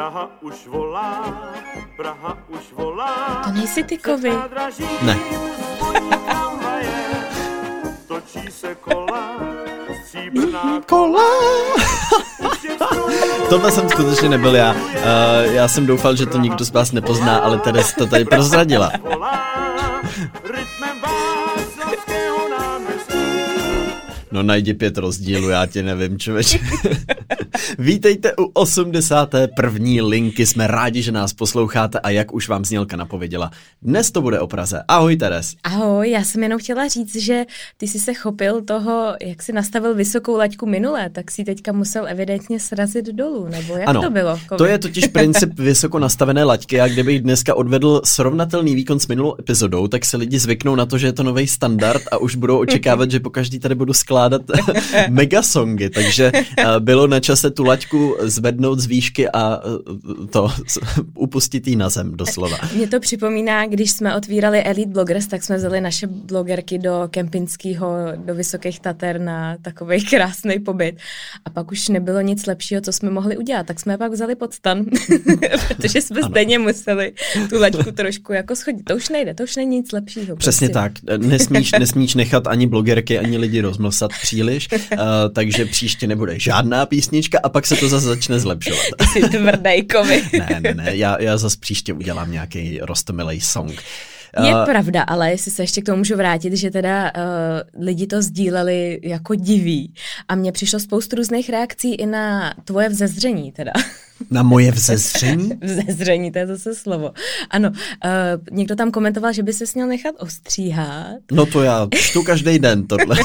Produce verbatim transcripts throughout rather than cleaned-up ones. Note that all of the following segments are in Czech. Praha už volá, Praha už volá. To nejsi ty, Kovy. Ne. Točí se kola, stříbrná kola. Tohle jsem skutečně nebyl já. Uh, já jsem doufal, že to nikdo z vás nepozná, ale Teres to tady prozradila. No najdi pět rozdílů, já tě nevím, člověče. Vítejte u osmdesáté první linky, jsme rádi, že nás posloucháte a jak už vám znělka napověděla, dnes to bude o Praze. Ahoj Teres. Ahoj, já jsem jenom chtěla říct, že ty jsi se chopil toho, jak jsi nastavil vysokou laťku minule, tak jsi teďka musel evidentně srazit dolů, nebo jak ano, to bylo? Ano, to je totiž princip vysoko nastavené laťky a kdybych dneska odvedl srovnatelný výkon s minulou epizodou, tak se lidi zvyknou na to, že je to nový standard a už budou očekávat, že pokaždý tady budu skládat megasongy, takže bylo na čase tu laťku zvednout z výšky a to upustit jí na zem doslova. Mě to připomíná, když jsme otvírali Elite Bloggers, tak jsme vzali naše blogerky do Kempinského, do Vysokých Tater na takovej krásný pobyt. A pak už nebylo nic lepšího, co jsme mohli udělat, tak jsme pak vzali pod stan, protože jsme ano. stejně museli tu laťku trošku jako schodit. To už nejde, to už není nic lepšího. Přesně prostě. Tak. Nesmíš, nesmíš nechat ani blogerky, ani lidi rozmlsat příliš, uh, takže příště nebude žádná písnička a pak se to zase začne zlepšovat. Ty jsi tvrdej, Kovy. Ne, ne, ne, já, já zase příště udělám nějaký roztomilej song. Je uh, pravda, ale jestli se ještě k tomu můžu vrátit, že teda uh, lidi to sdíleli jako diví a mně přišlo spoustu různých reakcí i na tvoje vzezření teda. Na moje vzezření? Vzezření, to je zase slovo. Ano, uh, někdo tam komentoval, že by se měl nechat ostříhat. No to já čtu každý den tohle.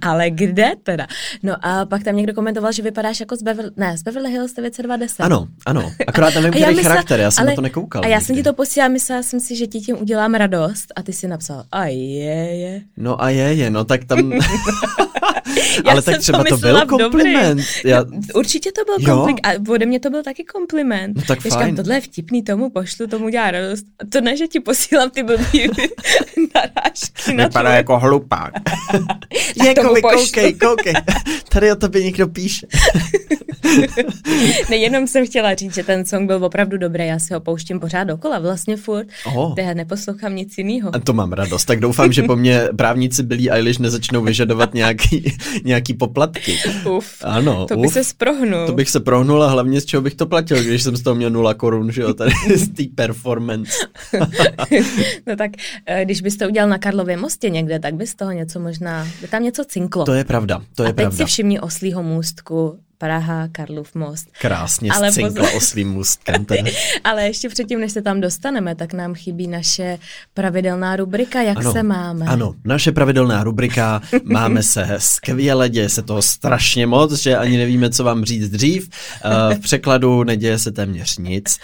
Ale kde teda? No a pak tam někdo komentoval, že vypadáš jako z Beverly, ne, z Beverly Hills devět set dvacet. Ano, ano, akorát nevím, který myslela, charakter, já jsem ale, na to nekoukal. A já někdy. jsem ti to posílala, myslela jsem si, že ti tím udělám radost a ty si napsal a je, je. No a je, je, no tak tam... Ale tak třeba to, to byl kompliment. Já... Určitě to byl kompliment. A ode mě to byl taky kompliment. No tak říkám, tohle je vtipný, tomu pošlu, tomu dělá radost. To ne, že ti posílám ty blbý narážky. Vypadá na jako hlupák. Je, koukej, koukej, koukej. Tady o tobě někdo píše. Nejenom jsem chtěla říct, že ten song byl opravdu dobrý, já si ho pouštím pořád dokola, vlastně furt, oh. já neposlouchám nic jiného. A to mám radost, tak doufám, že po mně právníci Billie Eilish nezačnou vyžadovat nějaký, nějaký poplatky. Uf, ano, to uf, bych se sprohnul. To bych se prohnul a hlavně z čeho bych to platil, když jsem z toho měl nula korun, že jo, tady z té performance. No tak, když bys to udělal na Karlově mostě někde, tak by z toho něco možná, by tam něco cinklo. To je pravda, to je a pravda. A teď si všimni Oslího můstku, Praha, Karlův most. Krásně scinkla pozor... oslým můstkem. Ale ještě předtím, než se tam dostaneme, tak nám chybí naše pravidelná rubrika, jak ano, se máme. Ano, naše pravidelná rubrika, máme se skvěle, děje se toho strašně moc, že ani nevíme, co vám říct dřív. V překladu neděje se téměř nic.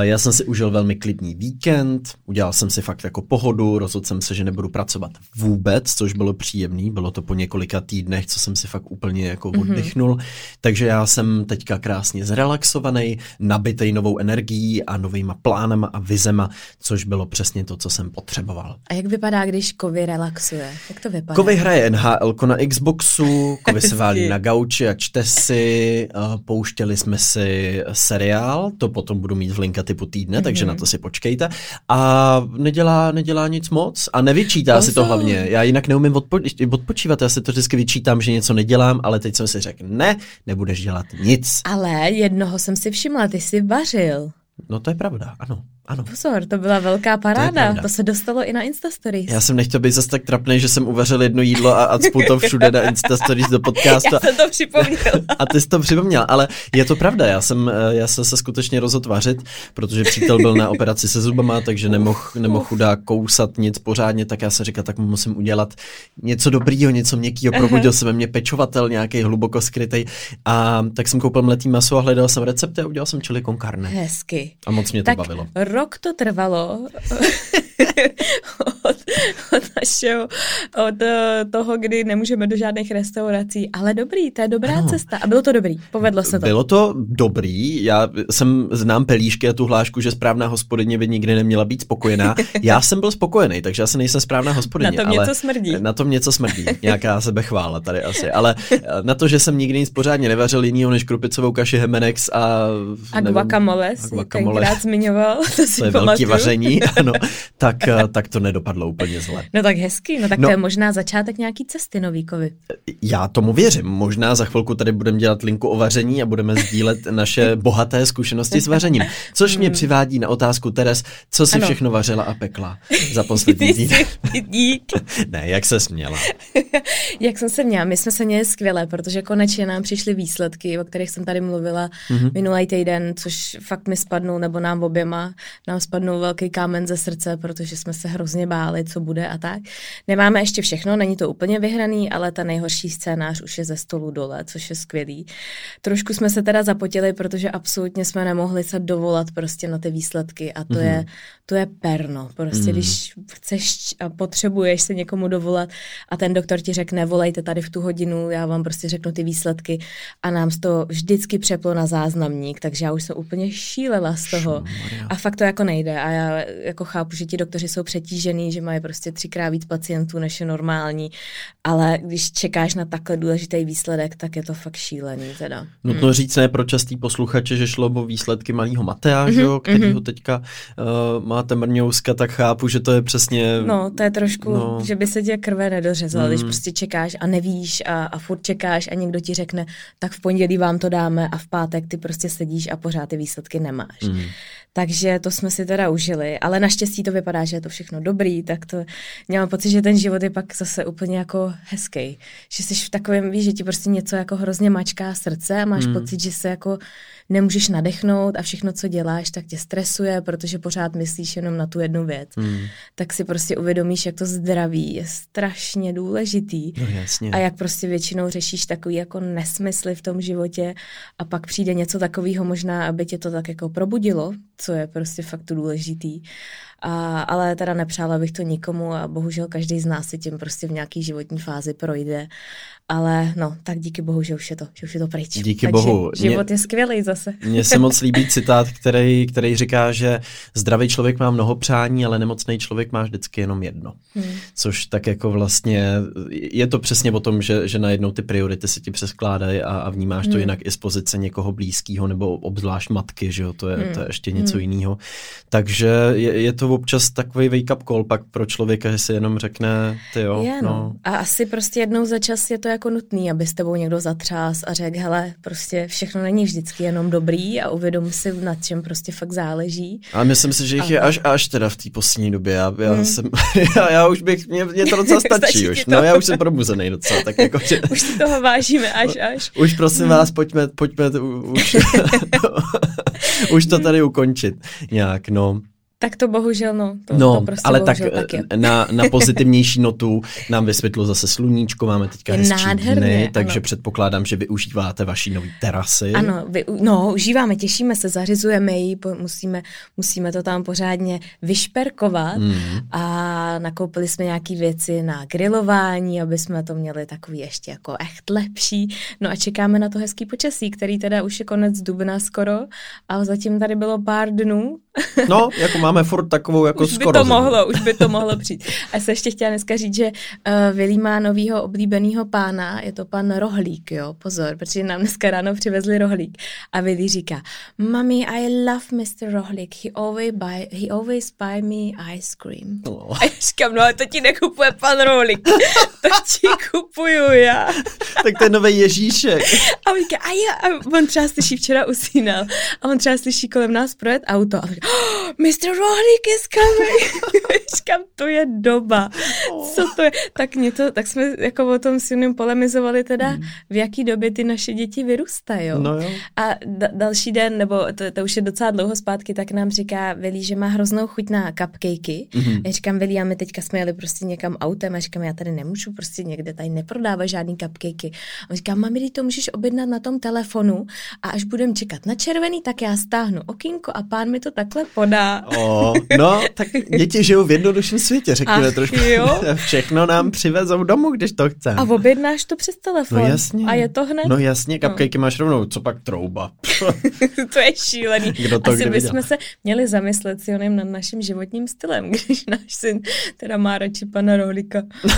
Já jsem si užil velmi klidný víkend, udělal jsem si fakt jako pohodu, rozhodl jsem se, že nebudu pracovat vůbec, což bylo příjemný, bylo to po několika týdnech, co jsem si fakt úplně jako oddechnul. Takže já jsem teďka krásně zrelaxovaný, nabitej novou energií a novýma plánama a vizema, což bylo přesně to, co jsem potřeboval. A jak vypadá, když Kovy relaxuje? Jak to vypadá? Kovy hraje N H L ko na Xboxu, Kovy se válí na gauči a čte si, pouštěli jsme si seriál, to potom budu mít v linka typu týdne, takže mm-hmm. na to si počkejte. A nedělá, nedělá nic moc a nevyčítá to si to jsou... hlavně. Já jinak neumím odpo- odpočívat, já si to vždycky vyčítám, že něco nedělám, ale teď jsem si řekl, ne, nebudeš dělat nic. Ale jednoho jsem si všimla, ty jsi vařil. No to je pravda, ano. Ano. Pozor, to byla velká paráda, to, to se dostalo i na Instastories. Já jsem nechtěl být zase tak trapnej, že jsem uvařil jedno jídlo a acpul to všude na Instastories do podcastu. Já jsem to připomněl. A ty jsi to připomněl, ale je to pravda, já jsem, já jsem se skutečně rozhodl vařit, protože přítel byl na operaci se zubama, takže nemoh, nemoh chudák kousat nic pořádně, tak já jsem říkal, tak mu musím udělat něco dobrýho, něco měkkýho, probudil se ve mně pečovatel nějaký hluboko skrytej a tak jsem koupil mletý maso a hledal jsem recepty a udělal jsem chili con carne. Hezky. A moc mě to tak bavilo. Rok to trvalo. od, od našeho, od toho, kdy nemůžeme do žádných restaurací. Ale dobrý, to je dobrá ano. cesta. A bylo to dobrý, povedlo se to. Bylo to dobrý, já jsem znám pelíšky a tu hlášku, že správná hospodyně by nikdy neměla být spokojená. Já jsem byl spokojený, takže já se nejsem správná hospodyně. Na tom něco smrdí. Na tom něco smrdí, nějaká sebechvála tady asi. Ale na to, že jsem nikdy nic pořádně nevařil jinýho než krupicovou kaši Hemenex a... A guacamole, tenkrát zmiňoval. To, si to je velké vaření, ano. Tak, tak to nedopadlo úplně zle. No tak hezky, no tak no, to je možná začátek nějaký cesty Novíkovi. Já tomu věřím. Možná za chvilku tady budeme dělat linku o vaření a budeme sdílet naše bohaté zkušenosti s vařením. Což mě přivádí na otázku, Teres, co jsi ano. všechno vařila a pekla za poslední týden? Ne, jak se směla? Jak jsem se měla? My jsme se měli skvěle, protože konečně nám přišly výsledky, o kterých jsem tady mluvila mm-hmm. minulý týden, což fakt mi spadnou, nebo nám oběma, nám spadnou velký kámen ze srdce, protože jsme se hrozně báli, co bude a tak. Nemáme ještě všechno, není to úplně vyhraný, ale ta nejhorší scénář už je ze stolu dole, což je skvělý. Trošku jsme se teda zapotili, protože absolutně jsme nemohli se dovolat prostě na ty výsledky a to, mm-hmm. je, to je perno. Prostě mm-hmm. když chceš a potřebuješ se někomu dovolat a ten doktor ti řekne, volejte tady v tu hodinu, já vám prostě řeknu ty výsledky a nám to vždycky přeplo na záznamník, takže já už jsem úplně šílela z toho. Šum, a fakt to jako nejde a já jako chápu, že ti doktoři jsou přetížený, že mají prostě třikrát víc pacientů, než je normální, ale když čekáš na takhle důležitý výsledek, tak je to fakt šílený teda. No to hmm. říct ne pro častý posluchače, že šlo o výsledky malýho Matea, mm-hmm, kterýho mm-hmm. teďka uh, máte mrňouska, tak chápu, že to je přesně... No to je trošku, no. že by se tě krve nedořezla, mm. když prostě čekáš a nevíš a, a furt čekáš a někdo ti řekne, tak v pondělí vám to dáme a v pátek ty prostě sedíš a pořád ty výsledky nemáš. Mm. Takže to jsme si teda užili, ale naštěstí to vypadá, že je to všechno dobrý, tak to měla pocit, že ten život je pak zase úplně jako hezký. Že jsi v takovém, víš, že ti prostě něco jako hrozně mačká srdce a máš mm. pocit, že se jako nemůžeš nadechnout a všechno, co děláš, tak tě stresuje, protože pořád myslíš jenom na tu jednu věc. Mm. Tak si prostě uvědomíš, jak to zdraví je strašně důležitý. No, jasně. A jak prostě většinou řešíš takový jako nesmysly v tom životě a pak přijde něco takového možná, aby tě to tak jako probudilo, co je prostě fakt tu důležitý. A, ale teda nepřála bych to nikomu a bohužel každý z nás si tím prostě v nějaký životní fázi projde. Ale no, tak díky bohu, že už je to, že už je to pryč. Díky Takže bohu. Život mě, je skvělý zase. Mně se moc líbí citát, který, který říká, že zdravý člověk má mnoho přání, ale nemocný člověk má vždycky jenom jedno. Hmm. Což tak jako vlastně je to přesně o tom, že, že najednou ty priority se ti přeskládají a, a vnímáš hmm. to jinak i z pozice někoho blízkého nebo obzvlášť matky, že jo, to je, hmm. to je ještě něco hmm. jiného. Takže je, je to občas takový wake-up call pak pro člověka, že si jenom řekne, ty jo. Yeah, no. A asi prostě jednou za čas je to jako nutný, aby s tebou někdo zatřás a řekl, hele, prostě všechno není vždycky jenom dobrý a uvědom si, na čem prostě fakt záleží. A myslím si, že jich a... je až až teda v té poslední době. Já, já, hmm. jsem, já, já už bych, mě, mě to docela stačí, stačí už. To? No já už jsem probuzený docela. Tak jako, že... Už si toho vážíme až až. Už prosím hmm. vás, pojďme, pojďme t- už... už to tady ukončit nějak, no. Tak to bohužel, no. To, no, to prostě ale tak, tak na, na pozitivnější notu nám vysvětlo zase sluníčko, máme teďka hezčí dny, takže ano. předpokládám, že využíváte vaší nový terasy. Ano, vy, no, užíváme, těšíme se, zařizujeme ji, musíme, musíme to tam pořádně vyšperkovat mm. a nakoupili jsme nějaký věci na grilování, aby jsme to měli takový ještě jako echt lepší. No a čekáme na to hezký počasí, který teda už je konec dubna skoro a zatím tady bylo pár dnů. No, jako máme furt takovou jako už skoro. Už by to zemou. mohlo, už by to mohlo přijít. A se ještě chtěla dneska říct, že uh, Vilí má novýho oblíbenýho pána, je to pan Rohlík, jo, pozor, protože nám dneska ráno přivezli Rohlík. A Vilí říká, Mami, I love mister Rohlík, he always buy, he always buy me ice cream. Oh. A já říkám, no ale to ti nekupuje pan Rohlík, to ti kupuju já. Tak to je nový Ježíšek. A on říká, a, já, a on třeba slyší, včera usínal, a on třeba slyší kolem nás projet auto a on říká, oh, mister Rohlík is coming. Říkám, to je doba. co to je. Tak, to, tak jsme jako o tom s jiným polemizovali teda, mm. v jaký době ty naše děti vyrůstají. No a da- další den, nebo to, to už je docela dlouho zpátky, tak nám říká Vili, že má hroznou chuť na cupcakey. Mm. Já říkám, Vili, a my teďka jsme jeli prostě někam autem a říkám, já tady nemůžu, prostě někde tady neprodává žádný cupcakey. A on říká, mami, to můžeš objednat na tom telefonu a až budem čekat na červený, tak já stáhnu okýnko a pán mi to takhle podá. O, no, tak děti žijou v jednodušším světě, řekněme trošku. Jo? Všechno nám přivezou domů, když to chce. A objednáš to přes telefon. No jasně. A je to hned. No jasně, cupcakey no. máš rovnou, co pak trouba. To je šílený. Kdo to asi bychom se měli zamyslet s Jonem nad naším životním stylem, když náš syn teda má radši pana Rohlíka. No,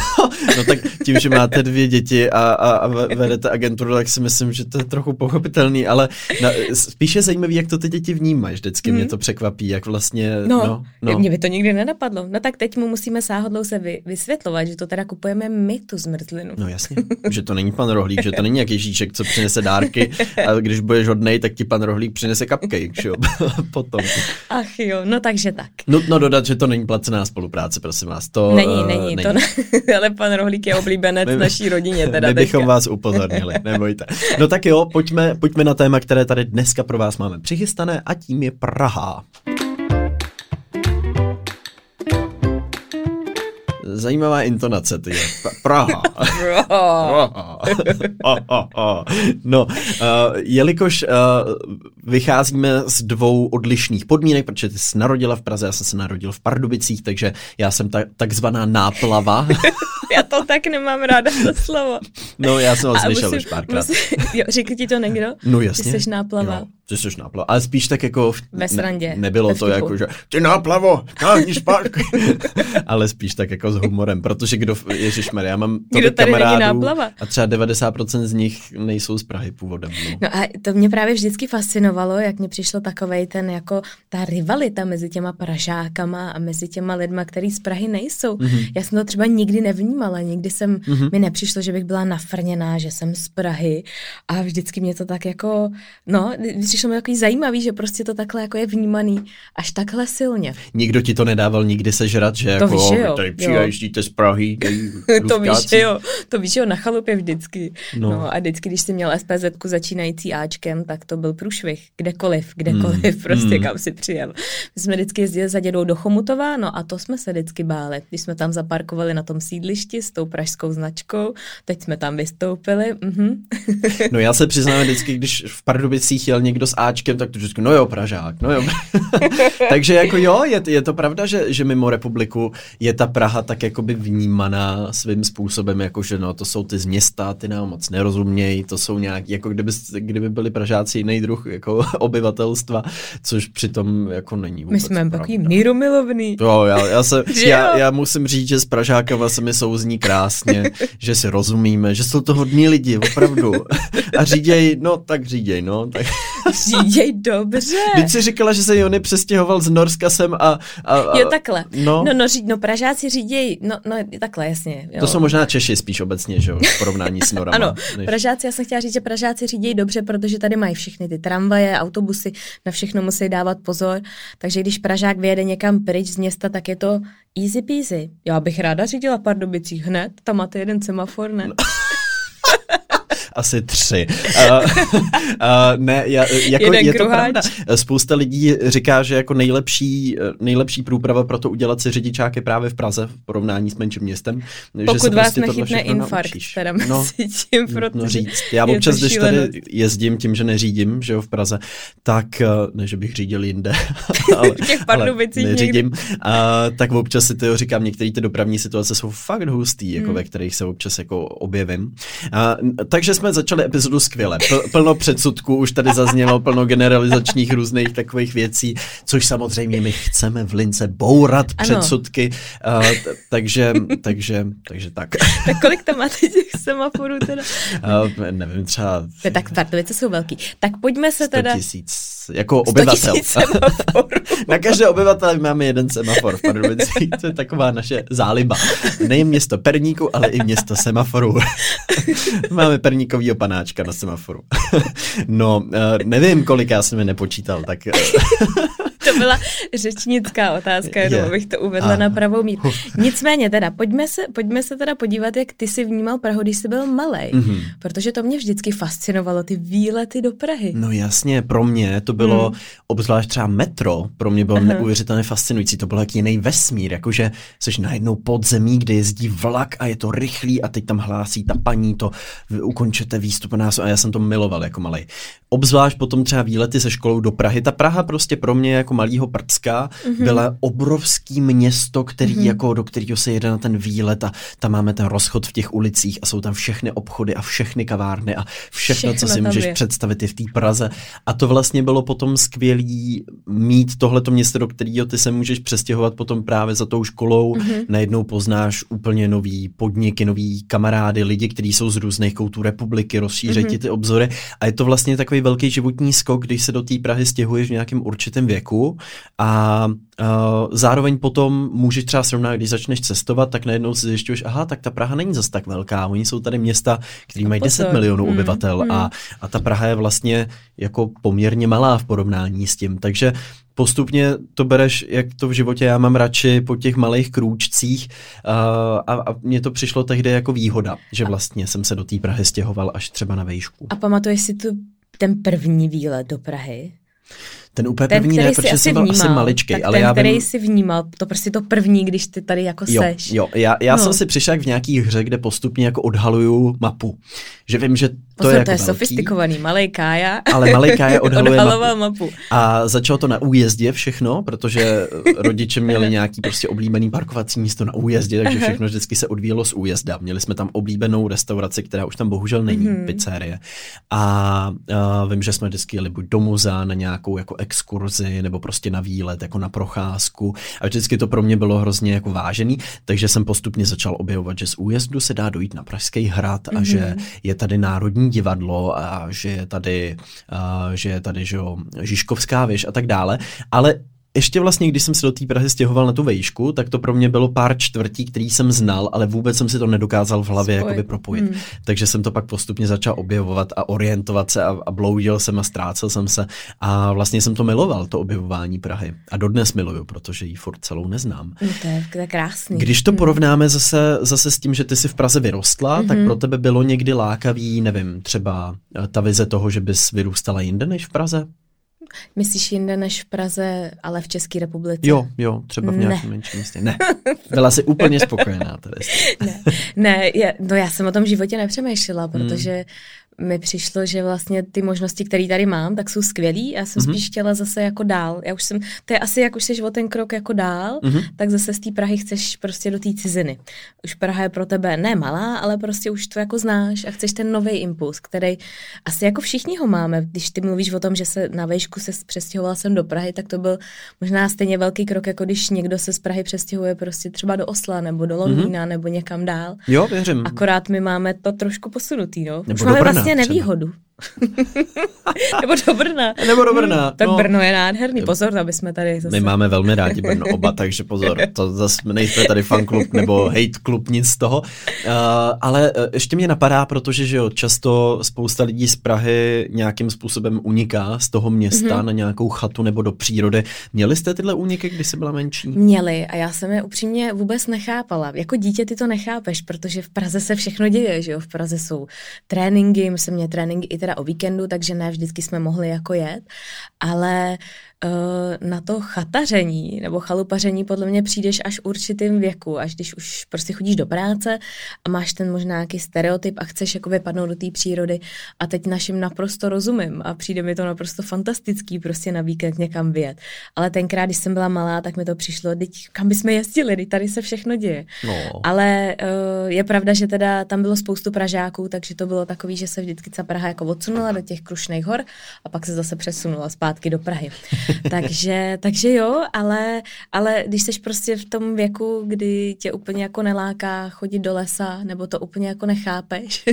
no tak tím, že máte dvě děti a, a, a vedete agenturu, tak si myslím, že to je trochu pochopitelný, ale na, spíš je zajímavý, jak to ty děti vnímají. Vždycky hmm. mě to překvapí, jak vlastně... No, no, no. Mě by to nikdy nenapadlo. No tak teď mu musíme sáhodlou se vy, vysvětlovat, že to teda kupujeme my tu zmrzlinu. No jasně, že to není pan Rohlík, že to není nějaký Ježíšek, co přinese dárky a když budeš hodnej, tak ti pan Rohlík přinese cupcake, jo, potom. Ach jo, no takže tak. Nutno dodat, že to není placená spolupráce, prosím vás. To, není, uh, není, není. To ne... ale pan Rohlík je oblíbenec my, naší rodině teda. My bychom vás upozornili, nebojte. No tak jo, pojďme, pojďme na téma, které tady dneska pro vás máme přichystané a tím je Praha. Zajímavá intonace, ty. Praha. Praha. No, uh, jelikož uh, vycházíme z dvou odlišných podmínek, protože ty jsi narodila v Praze, já jsem se narodil v Pardubicích, takže já jsem ta, takzvaná náplava. Já to tak nemám ráda, to slovo. No, já jsem ho slyšel už párkrát. Řekl ti to někdo? No jasně. Ty jsi náplava. Jo, ty jsi náplava, ale spíš tak jako... V, ve srandě. Ne, nebylo to jako, že ty náplavo, náhni špárky. Ale spíš tak jako s humorem, protože kdo, ježišmarja, já mám tolik kamarádů a třeba devadesát procent z nich nejsou z Prahy původem. No. no a to mě právě vždycky fascinovalo, jak mě přišlo takovej ten jako ta rivalita mezi těma Pražákama a mezi těma lidma, který z Prahy nejsou. Mm-hmm. Já jsem to třeba nikdy nevnímala, nikdy jsem, mm-hmm. mi nepřišlo, že bych byla nafrněná, že jsem z Prahy a vždycky mě to tak jako, no, přišlo mi takový zajímavý, že prostě to takhle jako je vnímaný až takhle silně. Nikdo ti to nedával nikdy sežrat, že to jako víš, tady přijíždíte z Prahy, tady to víš, že jo, to víš, že jo, na chalupě vždycky. No. no a vždycky, když jsi měl SPZku začínající Ačkem, tak to byl průšvih, kdekoliv, kdekoliv, mm. prostě mm. kam si přijel. My jsme vždycky jezdili za dědou do Chomutova, no a to jsme se vždycky báli. Když jsme tam zaparkovali na tom sídlišti s tou pražskou značkou, teď jsme tam vystoupili. Mm-hmm. No já se přiznám vždycky, když v Pardubicích jel někdo s Ačkem, tak to vždycky, no jo, Pražák, no jo. Takže jako jo, je, je to pravda, že, že mimo republiku je ta Praha tak jakoby vnímaná svým způsobem, jakože no, to jsou ty z města, ty nám moc nerozumějí, to jsou nějak, jako kdyby, kdyby byli Pražáci jiný druh jako obyvatelstva, což přitom jako není vůbec. My jsme takový mírumilovný. Jo, já, já, se, já, já musím říct, že s Pražákama se mi souzní krásně, že si rozumíme, že jsou to hodní lidi, opravdu. A říděj, no tak říděj, no. Tak. Říděj dobře. Teď si říkala, že se Jony přestěhoval z Norska sem a... a, a jo, takhle. No, no, no, no Pražáci řídějí, no, no takhle, jasně. Jo. To jsou možná Češi spíš obecně, že jo, v porovnání s Norama. Ano, než... Pražáci, já jsem chtěla říct, že Pražáci řídějí dobře, protože tady mají všechny ty tramvaje, autobusy, na všechno musí dávat pozor, takže když Pražák vyjede někam pryč z města, tak je to easy peasy. Já bych ráda řídila v Pardubicích hned, tam máte jeden semafor, ne? No. Asi tři. Uh, uh, ne, já, jako je to pravda. Spousta lidí říká, že jako nejlepší, nejlepší průprava pro to udělat si řidičák je právě v Praze v porovnání s menším městem. Pokud že vás prostě nechytne infarkt, teda no, tím, no říct. Já občas, když tady jezdím tím, že neřídím, že jo, v Praze, tak, ne, že bych řídil jinde, ale, v těch Pardubicích neřídím, a, tak občas si to říkám, některé ty dopravní situace jsou fakt hustý, jako hmm. ve kterých se občas jako objevím. A, takže jsme začali epizodu skvěle. Plno předsudků, už tady zaznělo plno generalizačních různých takových věcí, což samozřejmě my chceme v lince bourat ano. předsudky. Uh, t- takže, takže, takže tak. Tak kolik tam máte těch semaforů teda? Uh, nevím, třeba... Tak Pardubice jsou velký. Tak pojďme se teda... sto tisíc jako obyvatel. Na každé obyvatel máme jeden semafor v Pardubicích. To je taková naše záliba. Nejen město perníku, ale i město semaforů. Máme perníkovýho panáčka na semaforu. No, nevím, kolik, já jsem je nepočítal, tak... To byla řečnická otázka, jenom abych to uvedla na pravou míru. Nicméně teda, pojďme se, pojďme se teda podívat, jak ty jsi vnímal Prahu, když jsi byl malej. Mm-hmm. Protože to mě vždycky fascinovalo, ty výlety do Prahy. No jasně, pro mě to bylo, mm. obzvlášť třeba metro, pro mě bylo Aha. neuvěřitelně fascinující. To byl jak jiný vesmír, jakože jsi najednou pod zemí, kde jezdí vlak a je to rychlý a teď tam hlásí ta paní, to ukončete výstup na nás, a já jsem to miloval jako malej. Obzvlášť potom třeba výlety se školou do Prahy. Ta Praha prostě pro mě jako malýho Prdska mm-hmm. byla obrovský město, který mm-hmm. jako, do kterého se jede na ten výlet a tam máme ten rozchod v těch ulicích a jsou tam všechny obchody a všechny kavárny a všechno, všechno co si můžeš je. představit, je v té Praze. A to vlastně bylo potom skvělý mít tohleto město, do kterého ty se můžeš přestěhovat potom právě za tou školou. Mm-hmm. Najednou poznáš úplně nový podniky, nový kamarády, lidi, kteří jsou z různých koutů republiky, rozšíří mm-hmm. ty obzory. A je to vlastně takový velký životní skok, když se do té Prahy stěhuješ v nějakém určitém věku a Uh, zároveň potom můžeš třeba srovnat, když začneš cestovat, tak najednou si zjišťuješ, aha, tak ta Praha není zas tak velká, oni jsou tady města, který mají deset milionů mm, obyvatel mm. A, a ta Praha je vlastně jako poměrně malá v porovnání s tím, takže postupně to bereš, jak to v životě, já mám radši po těch malých krůčcích uh, a, a mně to přišlo tehdy jako výhoda, že vlastně jsem se do té Prahy stěhoval až třeba na vejšku. A pamatuješ si tu, ten první výlet do Prahy? Ten úplně ten, první ne, protože jsem byl vnímal, asi maličkej. Tak ale ten, já který vím... jsi vnímal, to prostě to první, když ty tady jako jo, seš. Jo, já, já no. jsem si přišel jak v nějaký hře, kde postupně jako odhaluju mapu. Že vím, že to Pozor, je to jako je velký, sofistikovaný, malej Kája. Ale malej Kája odhaluje mapu. mapu. A začalo to na újezdě všechno, protože rodiče měli nějaký prostě oblíbený parkovací místo na újezdě, takže všechno vždycky se odvíjelo z újezda. Měli jsme tam oblíbenou restauraci, která už tam bohužel není, hmm. pizzerie. A, a vím, že jsme vždycky jeli buď do muzea na nějakou jako exkurzi nebo prostě na výlet, jako na procházku. A vždycky to pro mě bylo hrozně jako vážený, takže jsem postupně začal objevovat, že z újezdu se dá dojít na Pražský hrad a mm-hmm. že je tady Národní divadlo a že je tady, a, že je tady že jo, Žižkovská věž a tak dále. Ale ještě vlastně, když jsem se do té Prahy stěhoval na tu vejšku, tak to pro mě bylo pár čtvrtí, který jsem znal, ale vůbec jsem si to nedokázal v hlavě jakoby propojit. Hmm. Takže jsem to pak postupně začal objevovat a orientovat se a, a bloudil jsem a ztrácel jsem se a vlastně jsem to miloval, to objevování Prahy. A dodnes miluju, protože ji furt celou neznám. No to je, to je krásný. Když to porovnáme zase, zase s tím, že ty jsi v Praze vyrostla, hmm. tak pro tebe bylo někdy lákavý, nevím, třeba ta vize toho, že bys vyrůstala jinde než v Praze? Myslíš jinde než v Praze, ale v České republice? Jo, jo, třeba v nějakém menším městě. Ne, byla jsi úplně spokojená tady. Ne, ne já, no já jsem o tom životě nepřemýšlela, protože hmm. mi přišlo, že vlastně ty možnosti, které tady mám, tak jsou skvělý. Já jsem mm-hmm. spíš chtěla zase jako dál. Já už jsem, to je asi, jak už jsi o ten krok jako dál, mm-hmm. tak zase z té Prahy chceš prostě do té ciziny. Už Praha je pro tebe ne malá, ale prostě už to jako znáš a chceš ten nový impuls, který asi jako všichni ho máme. Když ty mluvíš o tom, že se na vejšku se přestěhoval jsem do Prahy, tak to byl možná stejně velký krok, jako když někdo se z Prahy přestěhuje prostě třeba do Osla nebo do Londýna mm-hmm. nebo někam dál. Jo, věřím. Akorát my máme to trošku posunutý, no. Nebo do Brna. Nevýhodu. Nebo do Brna. Nebo do Brna. Tak no. Brno je nádherný. Pozor, aby jsme tady zase... My máme velmi rádi Brno oba, takže pozor. To zase nejsme tady fanklub nebo hate klub, nic z toho. Uh, ale ještě mě napadá, protože že jo, často spousta lidí z Prahy nějakým způsobem uniká z toho města mm-hmm. na nějakou chatu nebo do přírody. Měli jste tyhle úniky, když jsi byla menší? Měli a já jsem je upřímně vůbec nechápala. Jako dítě ty to nechápeš, protože v Praze se všechno děje, že jo. V Praze jsou tréninky, se mě tréninky i teda o víkendu, takže ne vždycky jsme mohli jako jet, ale uh, na to chataření nebo chalupaření podle mě přijdeš až určitým věku, až když už prostě chodíš do práce a máš ten možná nějaký stereotyp a chceš jako vypadnout do té přírody a teď našim naprosto rozumím a přijde mi to naprosto fantastický prostě na víkend někam vyjet. Ale tenkrát, když jsem byla malá, tak mi to přišlo, teď kam bychom jezdili, teď tady se všechno děje. No. Ale uh, je pravda, že teda tam bylo spoustu Pražáků, takže to bylo takový, že se vždycky ta Praha jako odsunula do těch Krušných hor a pak se zase přesunula zpátky do Prahy. takže, takže jo, ale, ale když jsi prostě v tom věku, kdy tě úplně jako neláká chodit do lesa, nebo to úplně jako nechápeš,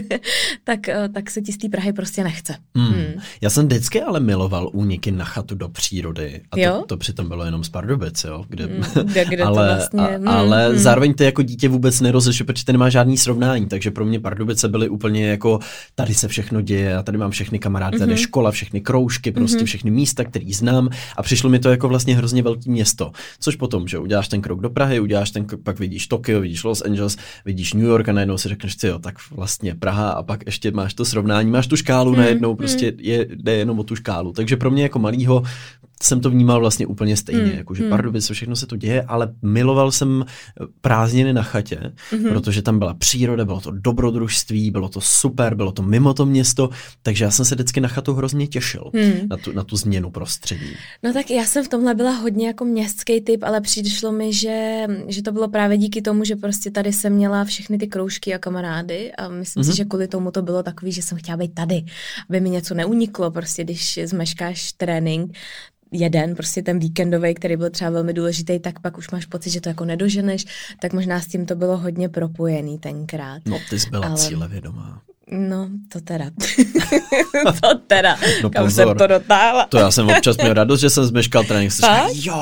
tak, tak se ti z té Prahy prostě nechce. Hmm. Hmm. Já jsem vždycky ale miloval úniky na chatu do přírody. A jo? To, to přitom bylo jenom z Pardubic, jo? Kde, hmm. kde, kde ale, to vlastně... Hmm. Ale hmm. zároveň ty jako dítě vůbec nerozlišuješ, protože ty nemáš žádný srovnání, takže pro mě Pardubice byly úplně jako tady se všechno děje, já tady mám všechny kamarády, tady mm-hmm. škola, všechny kroužky, prostě mm-hmm. všechny místa, který znám a přišlo mi to jako vlastně hrozně velký město. Což potom, že uděláš ten krok do Prahy, uděláš ten krok, pak vidíš Tokio, vidíš Los Angeles, vidíš New York a najednou si řekneš, ty jo, tak vlastně Praha a pak ještě máš to srovnání, máš tu škálu mm, najednou, prostě mm. je, jde jenom o tu škálu. Takže pro mě jako malýho jsem to vnímal vlastně úplně stejně, mm, jakože mm. Pardubice, všechno se to děje, ale miloval jsem prázdniny na chatě, mm-hmm. protože tam byla příroda, bylo to dobrodružství, bylo to super, bylo to mimo to město, takže já jsem se vždycky na chatu hrozně těšil, mm. na, tu, na tu změnu prostředí. No tak já jsem v tomhle byla hodně jako městský typ, ale přišlo mi, že, že to bylo právě díky tomu, že prostě tady jsem měla všechny ty kroužky a kamarády a myslím mm-hmm. si, že kvůli tomu to bylo takový, že jsem chtěla být tady, aby mi něco neuniklo, prostě když zmeškáš trénink, jeden, prostě ten víkendový, který byl třeba velmi důležitý, tak pak už máš pocit, že to jako nedoženeš, tak možná s tím to bylo hodně propojený tenkrát. No, ty jsi byla ale... cílevědomá. No, to teda. to teda. No, kam pozor. Jsem to dotáhla. To já jsem občas měl radost, že jsem zmeškal trénink. Jo.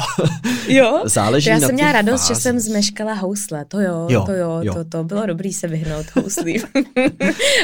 jo. Záleží na těch. Já jsem měla radost, fázi. Že jsem zmeškala housle. To jo, jo to jo, jo. To, to bylo dobrý se vyhnout houslím.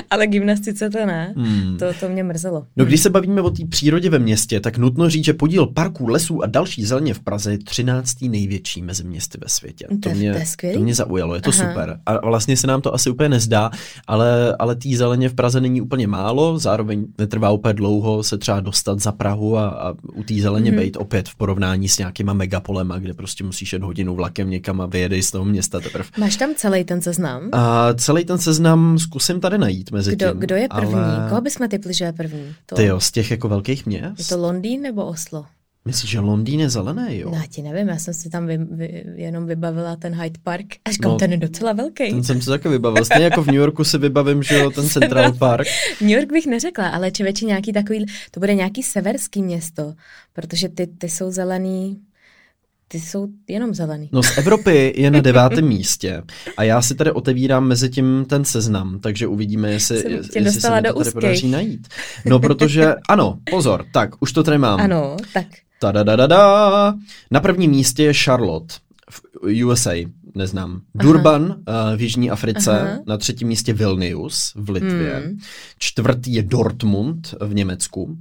Ale gymnastice to ne. Hmm. To, to mě mrzelo. No, když se bavíme o té přírodě ve městě, tak nutno říct, že podíl parků, lesů a další zeleně v Praze je třináctý největší mezi městy ve světě. To, to, mě, to mě zaujalo, je to Aha. super. A vlastně se nám to asi úplně nezdá, ale, ale tý zeleně v Praze není úplně málo, zároveň netrvá úplně dlouho se třeba dostat za Prahu a, a u té zeleně hmm. být opět v porovnání s nějakýma megapolema, kde prostě musíš jet hodinu vlakem někam a vyjedeš z toho města teprve. Máš tam celý ten seznam? A celý ten seznam zkusím tady najít mezi kdo, tím. Kdo je první? Ale... Koho bychom typli, že je první? To... Ty jo, z těch jako velkých měst? Je to Londýn nebo Oslo? Myslíš, že Londýn je zelený, jo? Já ti nevím, já jsem si tam vy, vy, jenom vybavila ten Hyde Park a říkám, no, ten je docela velký. Ten jsem si taky vybavil, stejně jako v New Yorku si vybavím, že jo, ten Central Park. New York bych neřekla, ale člověče nějaký takový, to bude nějaký severský město, protože ty, ty jsou zelený... Ty jsou jenom zelený. No, z Evropy je na devátém místě. A já si tady otevírám mezi tím ten seznam, takže uvidíme, jestli, jsem jestli dostala se mi to do tady podaří najít. No, protože, ano, pozor, tak, už to tady mám. Ano, tak. Tadadadada. Na prvním místě je Charlotte v U S A, neznám. Durban uh, v Jižní Africe, Aha. na třetím místě Vilnius v Litvě, hmm. čtvrtý je Dortmund v Německu,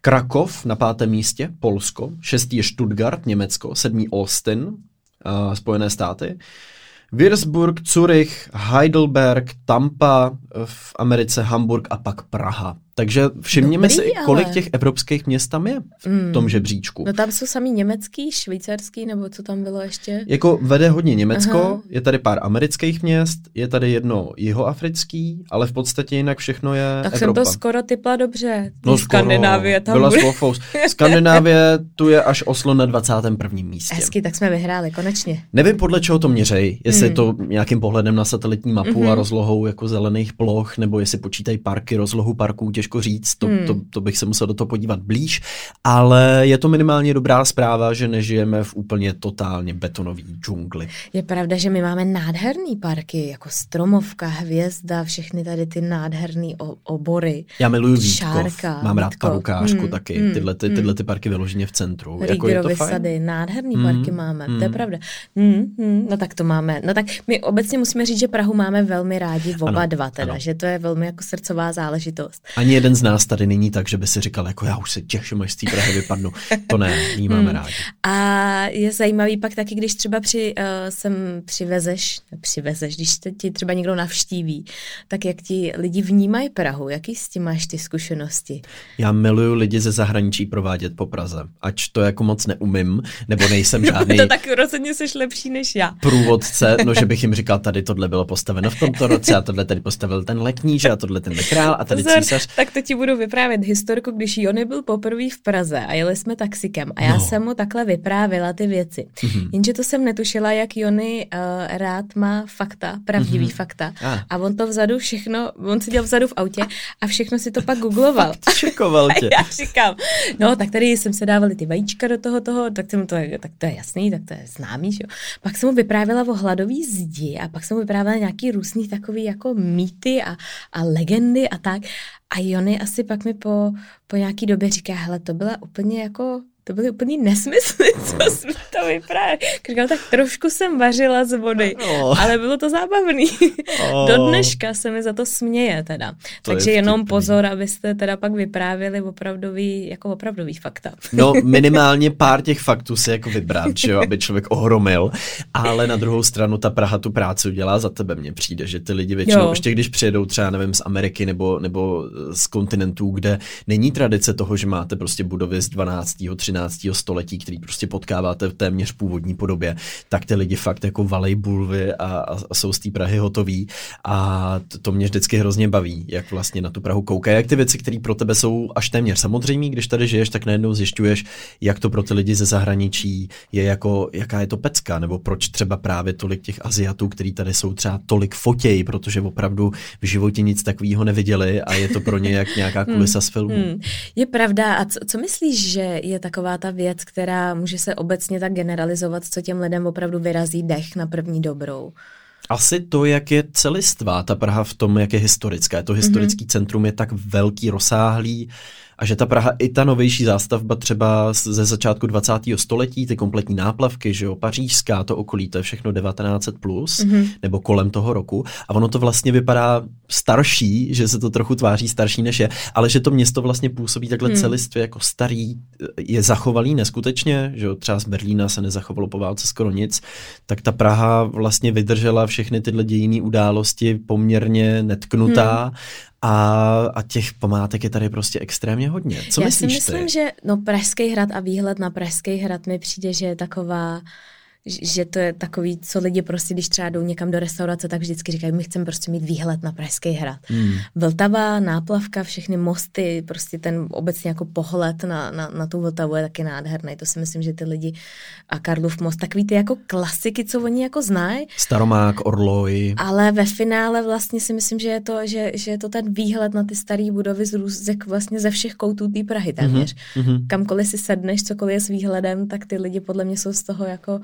Krakov na pátém místě, Polsko, šestý je Stuttgart, Německo, sedmý Austin, uh, Spojené státy, Würzburg, Zurich, Heidelberg, Tampa v Americe, Hamburg a pak Praha. Takže všimněme Dobrý, si, kolik ale... těch evropských měst tam je v mm. tom žebříčku. No tam jsou samý německý, švýcarský, nebo co tam bylo ještě? Jako vede hodně Německo, Aha. je tady pár amerických měst, je tady jedno jihoafrický, ale v podstatě jinak všechno je tak Evropa. Tak jsem to skoro typla dobře. No Skandinávie tam byla bude. Skandinávie, tu je až Oslo na dvacátém prvním místě. Hezky, tak jsme vyhráli, konečně. Nevím, podle čeho to měřej, jestli mm. je to nějakým pohledem na satelitní mapu mm-hmm. a rozlohou jako zelených ploch, nebo jestli počítají parky, rozlohu parků, říct, to, hmm. to, to bych se musel do toho podívat blíž, ale je to minimálně dobrá zpráva, že nežijeme v úplně totálně betonový džungli. Je pravda, že my máme nádherný parky, jako Stromovka, Hvězda, všechny tady ty nádherný obory. Já miluju Vítkov, Šárka, mám rád Parukášku hmm. taky, hmm. tyhle, ty, tyhle ty parky vyloženě v centru. Jako je to fajn. Sady, nádherný hmm. parky máme, hmm. to je pravda. Hmm. Hmm. No tak to máme, no tak my obecně musíme říct, že Prahu máme velmi rádi oba ano, dva teda, ano. že to je velmi jako srdcová záležitost. Ani jeden z nás tady není tak, že by si říkal, jako já už se těším, až z té Prahy vypadnu. To ne, ní máme hmm. rádi. A je zajímavý pak taky, když třeba při, uh, sem přivezeš, přivezeš, když ti třeba někdo navštíví, tak jak ti lidi vnímají Prahu, jaký s tím máš ty zkušenosti? Já miluju lidi ze zahraničí provádět po Praze, ač to jako moc neumím, nebo nejsem žádný... No, to tak rozhodně seš lepší než já. Průvodce, no že bych jim říkal, tady tohle bylo postaveno v tomto roce, a tohle tady postavil tenhle kníže, a tohle tenhle král, a tady císař. Tak to ti budu vyprávět historku, když Jony byl poprvé v Praze a jeli jsme taxikem a já no. jsem mu takhle vyprávila ty věci. Mm-hmm. Jenže to jsem netušila, jak Jony uh, rád má fakta, pravdivý mm-hmm. fakta. Ah. A on to vzadu všechno, on seděl vzadu v autě a všechno si to pak googloval. Šokoval tě. Já říkám, no tak tady jsem se dávala ty vajíčka do toho, toho tak, jsem to, tak to je jasný, tak to je známý, že jo. Pak jsem mu vyprávěla o hladový zdi a pak jsem mu vyprávěla nějaký různý takový jako mýty a, a legendy a tak. A Jony asi pak mi po, po nějaký době říká, hele, to byla úplně jako... to byly úplný nesmysly, co jsme to vyprávěli. Říkal, tak trošku jsem vařila z vody, oh. ale bylo to zábavný. Oh. Do dneška se mi za to směje teda. To Takže je jenom pozor, abyste teda pak vyprávěli opravdový, jako opravdový fakta. No minimálně pár těch faktů si jako vybrat, že jo, aby člověk ohromil, ale na druhou stranu ta Praha tu práci udělá za tebe, mně přijde, že ty lidi většinou, jo. ještě když přijedou třeba, nevím, z Ameriky nebo, nebo z kontinentů, kde není tradice toho, že máte prostě budovy z dvanáctého, třináctého století, který prostě potkáváte v téměř původní podobě, tak ty lidi fakt jako valej bulvy a, a jsou z té Prahy hotoví a to, to mě vždycky hrozně baví, jak vlastně na tu Prahu koukají, jak ty věci, které pro tebe jsou až téměř samozřejmé, když tady žiješ, tak najednou zjišťuješ, jak to pro ty lidi ze zahraničí je jako, jaká je to pecka, nebo proč třeba právě tolik těch Aziatů, který tady jsou třeba tolik fotěj, protože opravdu v životě nic takového neviděli a je to pro ně jak nějaká kulisa z filmů. Hmm. Je pravda. A co, co myslíš, že je taková ta věc, která může se obecně tak generalizovat, co těm lidem opravdu vyrazí dech na první dobrou? Asi to, jak je celistvá ta Praha v tom, jak je historická. To historický mm-hmm. centrum je tak velký, rozsáhlý, a že ta Praha i ta novější zástavba třeba ze začátku dvacátého století, ty kompletní náplavky, že jo, pařížská, to okolí, to je všechno devatenáct set plus, mm-hmm. nebo kolem toho roku. A ono to vlastně vypadá starší, že se to trochu tváří starší než je, ale že to město vlastně působí takhle mm. celistvě jako starý, je zachovalý neskutečně, že jo, třeba z Berlína se nezachovalo po válce skoro nic, tak ta Praha vlastně vydržela všechny tyhle dějinné události poměrně netknutá, mm. A, a těch památek je tady prostě extrémně hodně. Co Já myslíš si myslím, ty? Že no, Pražský hrad a výhled na Pražský hrad mi přijde, že je taková, že to je takový, co lidi prostě, když třeba jdou někam do restaurace, tak vždycky říkají, my chceme prostě mít výhled na Pražský hrad. Hmm. Vltava, náplavka, všechny mosty, prostě ten obecně jako pohled na, na, na tu Vltavu je taky nádherný. To si myslím, že ty lidi a Karlův most, takový ty jako klasiky, co oni jako znají. Staromák, Orloj. Ale ve finále vlastně si myslím, že je to, že, že je to ten výhled na ty staré budovy z růzek vlastně ze všech koutů té Prahy téměř. Mm-hmm. Kamkoliv si sedneš, cokoliv je s výhledem, tak ty lidi podle mě jsou z toho jako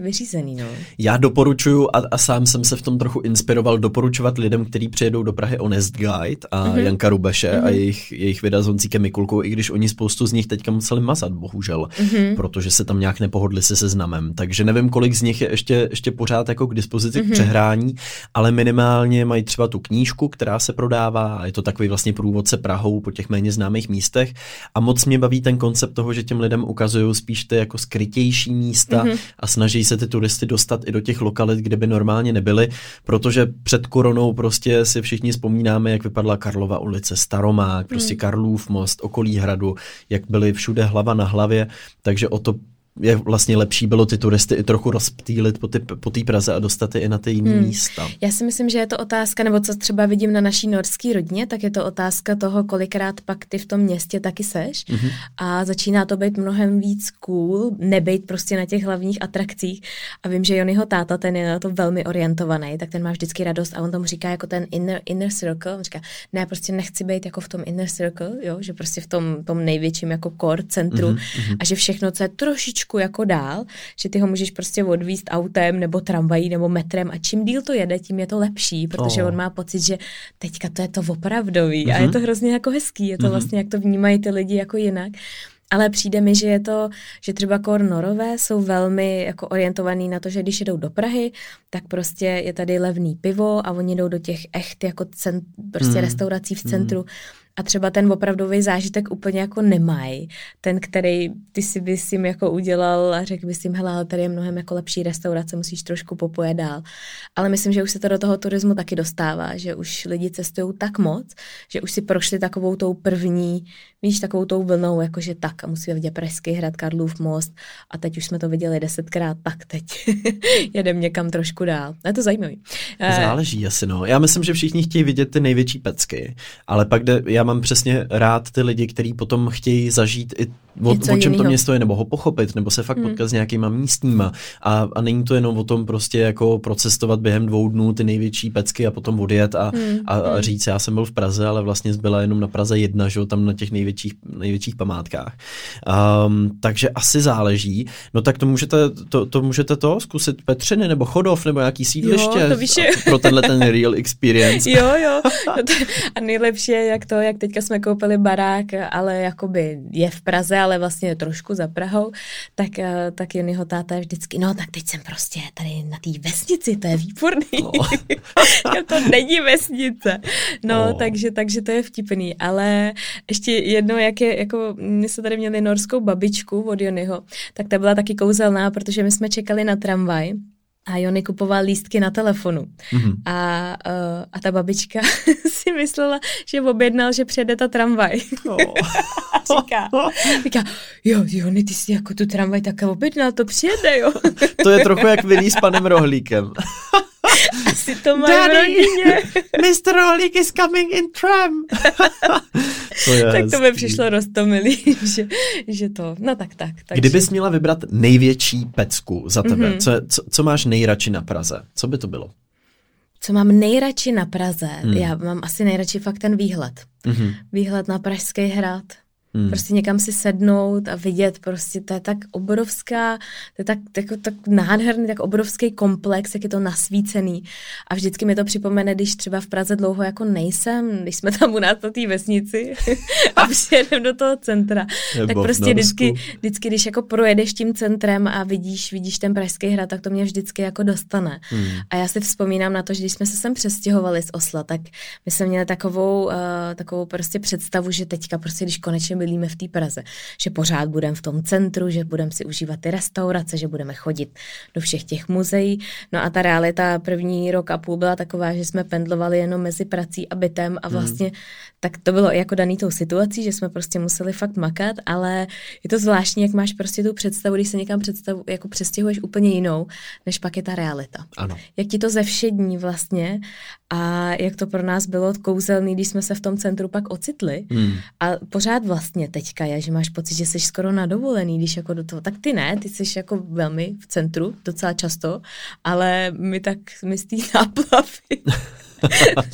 vyřízený, no. Já doporučuju a, a sám jsem se v tom trochu inspiroval doporučovat lidem, kteří přijedou do Prahy Honest Guide a mm-hmm. Janka Rubeše mm-hmm. a jejich, jejich videa s Honzíkem Mikulkou, i když oni spoustu z nich teďka museli mazat, bohužel, mm-hmm. protože se tam nějak nepohodli se seznamem. Takže nevím, kolik z nich je ještě, ještě pořád jako k dispozici mm-hmm. k přehrání, ale minimálně mají třeba tu knížku, která se prodává a je to takový vlastně průvodce Prahou po těch méně známých místech a moc mě baví ten koncept toho, že těm lidem ukazují spíš ty jako skrytější místa mm-hmm. a snaží se ty turisty dostat i do těch lokalit, kde by normálně nebyly, protože před koronou prostě si všichni vzpomínáme, jak vypadla Karlova ulice, Staromák, prostě Karlův most, okolí hradu, jak byly všude hlava na hlavě, takže o to je vlastně lepší bylo ty turisty i trochu rozptýlit po té po Praze a dostat je i na ty jiné hmm. místa. Já si myslím, že je to otázka, nebo co třeba vidím na naší norský rodině, tak je to otázka toho, kolikrát pak ty v tom městě taky seš mm-hmm. a začíná to být mnohem víc cool, nebejt prostě na těch hlavních atrakcích a vím, že Jonyho táta, ten je na to velmi orientovaný, tak ten má vždycky radost a on tomu říká jako ten inner, inner circle, on říká, ne, prostě nechci být jako v tom inner circle, jo, že prostě v tom, tom největším jako core centru mm-hmm. a že všechno, co je trošičku jako dál, že ty ho můžeš prostě odvízt autem nebo tramvají nebo metrem a čím díl to jede, tím je to lepší, protože oh. on má pocit, že teďka to je to opravdový mm-hmm. a je to hrozně jako hezký, je to mm-hmm. vlastně, jak to vnímají ty lidi jako jinak. Ale přijde mi, že je to, že třeba Norové jsou velmi jako orientovaní na to, že když jedou do Prahy, tak prostě je tady levný pivo a oni jdou do těch echt jako cent, prostě mm. restaurací v centru. Mm. A třeba ten opravdový zážitek úplně jako nemají. Ten, který ty si bys jim jako udělal a řekl bys jim, hele, ale tady je mnohem jako lepší restaurace, musíš trošku popojet dál. Ale myslím, že už se to do toho turismu taky dostává, že už lidi cestují tak moc, že už si prošli takovou tou první, víš, takovou tou vlnou, jakože tak a musíme vidět Pražský hrad, Karlův most a teď už jsme to viděli desetkrát, tak teď jedeme někam trošku dál. A je to zajímavý. Záleží asi, no. Já myslím, že všichni chtějí vidět ty největší pecky, ale pak jde, já mám přesně rád ty lidi, kteří potom chtějí zažít i o, o čem to město je, nebo ho pochopit, nebo se fakt hmm. potkat s nějakýma místníma. A, a není to jenom o tom prostě jako procestovat během dvou dnů ty největší pecky a potom odjet a, hmm. a, a říct, já jsem byl v Praze, ale vlastně zbyla jenom na Praze jedna, že jo, tam na těch největších, největších památkách. Um, takže asi záleží. No tak to můžete to, to, můžete to zkusit Petřiny, nebo Chodov, nebo nějaký sídliště jo, to víš, pro tenhle ten real experience. Jo, jo. No to, a nejlepší je, jak to, jak tak teďka jsme koupili barák, ale jakoby je v Praze, ale vlastně trošku za Prahou, tak, tak Jennyho táta je vždycky, no tak teď jsem prostě tady na té vesnici, to je výborný. Oh. To není vesnice. No, oh. takže, takže to je vtipný, ale ještě jednou, jak je, jako my jsme tady měli norskou babičku od Jennyho, tak ta byla taky kouzelná, protože my jsme čekali na tramvaj. A Jony kupoval lístky na telefonu. Mm-hmm. A, uh, a ta babička si myslela, že objednal, že přijede ta tramvaj. Oh. Říká, říká, jo, Jony, ty jsi jako tu tramvaj také objednal, to přijede, jo. To je trochu jak Willy s panem Rohlíkem. Asi to má v rodině. mister Rohlík is coming in tram. To tak hezký. To mi přišlo roztomilý, že, že to, no tak tak. tak Kdybys že... měla vybrat největší pecku za tebe, mm-hmm. co, co, co máš nejradši na Praze? Co by to bylo? Co mám nejradši na Praze? Mm. Já mám asi nejradši fakt ten výhled. Mm-hmm. Výhled na Pražský hrad. Hmm. Prostě někam si sednout a vidět, prostě to je tak obrovská, to je tak, jako, tak nádherný, tak obrovský komplex, jak je to nasvícený. A vždycky mi to připomene, když třeba v Praze dlouho jako nejsem, když jsme tam u nás na té vesnici a přijedeme do toho centra. Nebo tak prostě vždycky, vždycky, když jako projedeš tím centrem a vidíš, vidíš ten Pražský hrad, tak to mě vždycky jako dostane. Hmm. A já si vzpomínám na to, že když jsme se sem přestěhovali z Osla, tak my jsme měli takovou, uh, takovou prostě představu, že teďka prostě, když konečně bydlíme v té Praze, že pořád budeme v tom centru, že budeme si užívat ty restaurace, že budeme chodit do všech těch muzeí. No a ta realita první rok a půl byla taková, že jsme pendlovali jenom mezi prací a bytem a vlastně mm. tak to bylo jako daný tou situací, že jsme prostě museli fakt makat, ale je to zvláštní, jak máš prostě tu představu, když se někam představu, jako přestěhuješ úplně jinou, než pak je ta realita. Ano. Jak ti to zevšední vlastně a jak to pro nás bylo kouzelný, když jsme se v tom centru pak ocitli mm. a pořád vlastně Vlastně teďka je, že máš pocit, že jsi skoro na dovolený, když jako do toho, tak ty ne, ty jsi jako velmi v centru, docela často, ale my tak, my z té náplavy,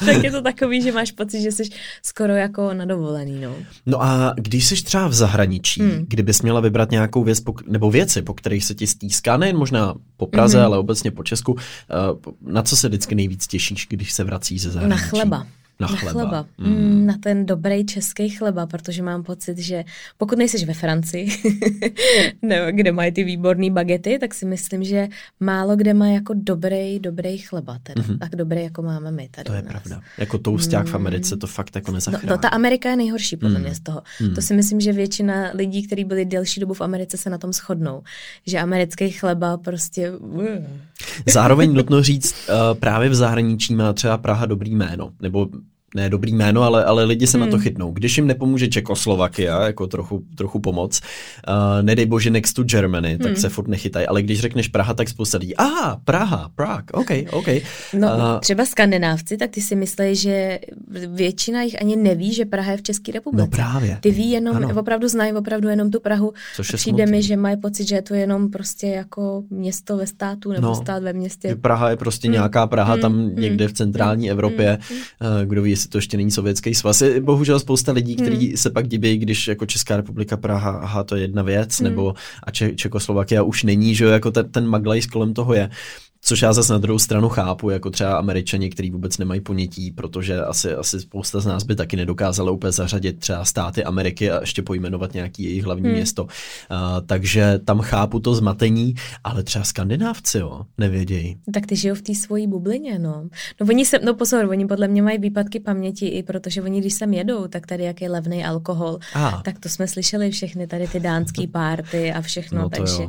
tak je to takový, že máš pocit, že jsi skoro jako na dovolený, no. No a když jsi třeba v zahraničí, hmm. kdybys měla vybrat nějakou věc, nebo věci, po kterých se ti stýská, nejen možná po Praze, mm-hmm. ale obecně po Česku, na co se vždycky nejvíc těšíš, když se vracíš ze zahraničí? Na chleba. Na chleba. Na chleba. Mm. Na ten dobrý český chleba, protože mám pocit, že pokud nejseš ve Francii, nebo kde mají ty výborný bagety, tak si myslím, že málo kde má jako dobrý, dobrý chleba. Teda. Mm-hmm. Tak dobrý, jako máme my tady. To je pravda. Jako tousták mm. v Americe to fakt jako nezachrání. No, no ta Amerika je nejhorší podle mm. mě z toho. Mm. To si myslím, že většina lidí, kteří byli delší dobu v Americe, se na tom shodnou. Že americký chleba prostě... Mm. Zároveň nutno říct, uh, právě v zahraničí má třeba Praha dobrý jméno, nebo ne dobrý jméno, ale, ale lidi se hmm. na to chytnou. Když jim nepomůže Čekoslovakia, jako trochu, trochu pomoc, uh, nedej bože next to Germany, tak hmm. se furt nechytají, ale když řekneš Praha, tak spousta lidí, aha, Praha, Prague, ok, ok. No uh, třeba Skandinávci, tak ty si myslej, že většina jich ani neví, že Praha je v České republice. No právě. Ty ví jenom, ano. opravdu znají opravdu jenom tu Prahu. Což přijde mi, že mají pocit, že je to jenom prostě jako město ve státu, nebo no, stát ve městě. Praha je prostě hmm. nějaká Praha hmm. tam hmm. někde v centrální hmm. Evropě, hmm. Uh, kdo ví, to ještě není sovětský svaz. Je bohužel spousta lidí, kteří hmm. se pak diví, když jako Česká republika Praha, aha, to je jedna věc, hmm. nebo a Če- Čekoslovakia už není, že jo, jako ten, ten maglajs kolem toho je. Což já zase na druhou stranu chápu, jako třeba Američani, kteří vůbec nemají ponětí, protože asi, asi spousta z nás by taky nedokázala úplně zařadit třeba státy Ameriky a ještě pojmenovat nějaký jejich hlavní hmm. město. Uh, takže tam chápu to zmatení, ale třeba Skandinávci, jo, nevědějí. Tak ty žijou v té svojí bublině, no. No oni se, no pozor, oni podle mě mají výpadky paměti i protože oni, když sem jedou, tak tady jaký levný alkohol, ah. tak to jsme slyšeli všechny, tady ty dánský párty a všechno, no takže,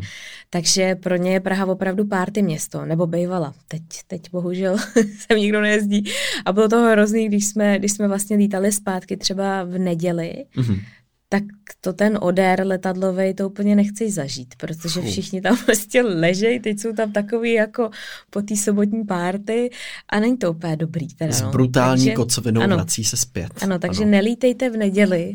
takže pro ně je Praha opravdu párty město, nebo bývala. Teď, teď bohužel sem nikdo nejezdí. A bylo to hrozný, když jsme, když jsme vlastně lítali zpátky třeba v neděli, mm-hmm. tak to ten odér letadlovej, to úplně nechceš zažít, protože všichni tam prostě ležejí, teď jsou tam takový jako po té sobotní párty a není to úplně dobrý. Teda, no. S brutální takže, kocovinou ano, vrací se zpět. Ano, takže ano. nelítejte v neděli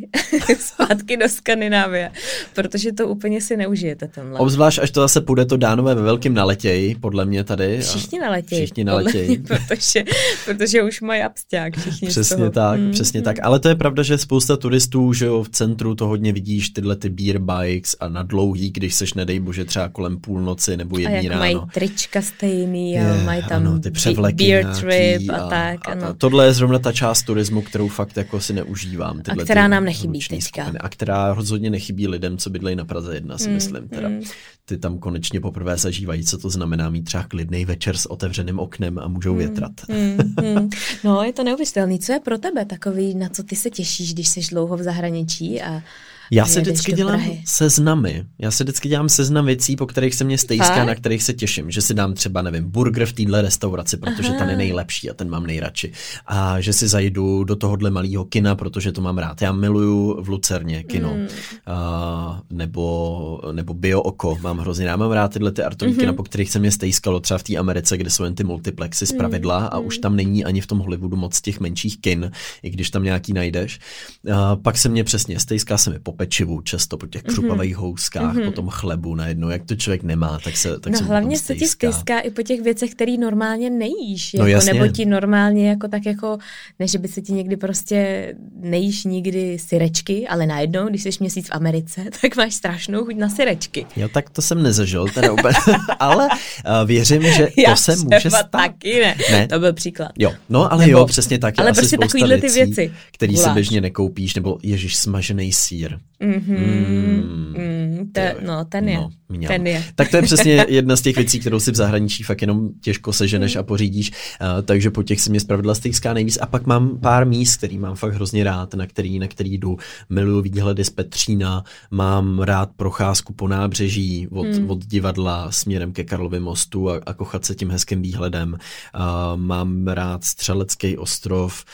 zpátky do Skandinávie, protože to úplně si neužijete tenhle. Obzvlášť, až to zase půjde to Dánové ve velkým naletějí, podle mě tady. Všichni naletějí. Všichni naletějí. Protože, protože už mají absťák všichni. Přesně tak, mm. přesně tak. Ale to je pravda, že spousta turistů, že jo, v centru opravdu to hodně vidíš, tyhle ty beer bikes a na Dlouhý, když seš, nedej bože, třeba kolem půlnoci nebo jedný ráno. A jak ráno. Mají trička stejný a je, mají tam ano, ty převleky beer trip a, a tak. A, ano. A tohle je zrovna ta část turismu, kterou fakt jako si neužívám. A která nám nechybí teďka. Skupiny, a která rozhodně nechybí lidem, co bydlejí na Praze jedna, si mm, myslím. Teda. Mm. Ty tam konečně poprvé zažívají, co to znamená mít třeba klidnej večer s otevřeným oknem a můžou větrat. Mm, mm. No, je to neuvěřitelný. Co je pro tebe takový, na co ty se těšíš, když jsi dlouho v zahraničí a já se vždycky dělám seznamy. Já se vždycky dělám seznam věcí, po kterých se mě stejská, na kterých se těším. Že si dám třeba, nevím, burger v téhle restauraci, protože aha, ten je nejlepší a ten mám nejradši. A že si zajdu do tohohle malého kina, protože to mám rád. Já miluju v Lucerně kino. Mm. A, nebo, nebo Bio Oko. Mám hrozně rád. Mám rád tyhle ty artovní mm-hmm. kina, po kterých se mě stejskalo třeba v té Americe, kde jsou jen ty multiplexy z pravidla a mm. už tam není ani v tom Hollywoodu moc těch menších kin, i když tam nějaký najdeš. A, pak se mě přesně stejská se mi pop- pečivu, často po těch křupavých mm-hmm. houskách, mm-hmm. po tom chlebu najednou, jak to člověk nemá, tak se tak no, se hlavně se ti stejská i po těch věcech, které normálně nejíš, no, jako, nebo ti normálně jako tak jako, než by se ti někdy prostě nejíš nikdy syrečky, ale najednou, když jsi měsíc v Americe, tak máš strašnou chuť na syrečky. Jo, tak to jsem nezažil, teda úplně, ale uh, věřím, že to já se může stát. Taky ne. ne. To byl příklad. Jo, no ale nebo, jo, přesně tak. Ale prostě takovýhle ty věci, které si běžně nekoupíš, nebo ježiš, smažený sýr. Mm-hmm. Mm. Mm, te, no, ten je. No, ten je. Tak to je přesně jedna z těch věcí, kterou si v zahraničí fakt jenom těžko seženeš mm. a pořídíš, uh, takže po těch si mě zpravidla stejská nejvíc a pak mám pár míst, který mám fakt hrozně rád, na který, na který jdu. Miluju výhledy z Petřína, mám rád procházku po nábřeží od, mm. od divadla směrem ke Karlovy mostu a, a kochat se tím hezkým výhledem. Uh, mám rád Střelecký ostrov,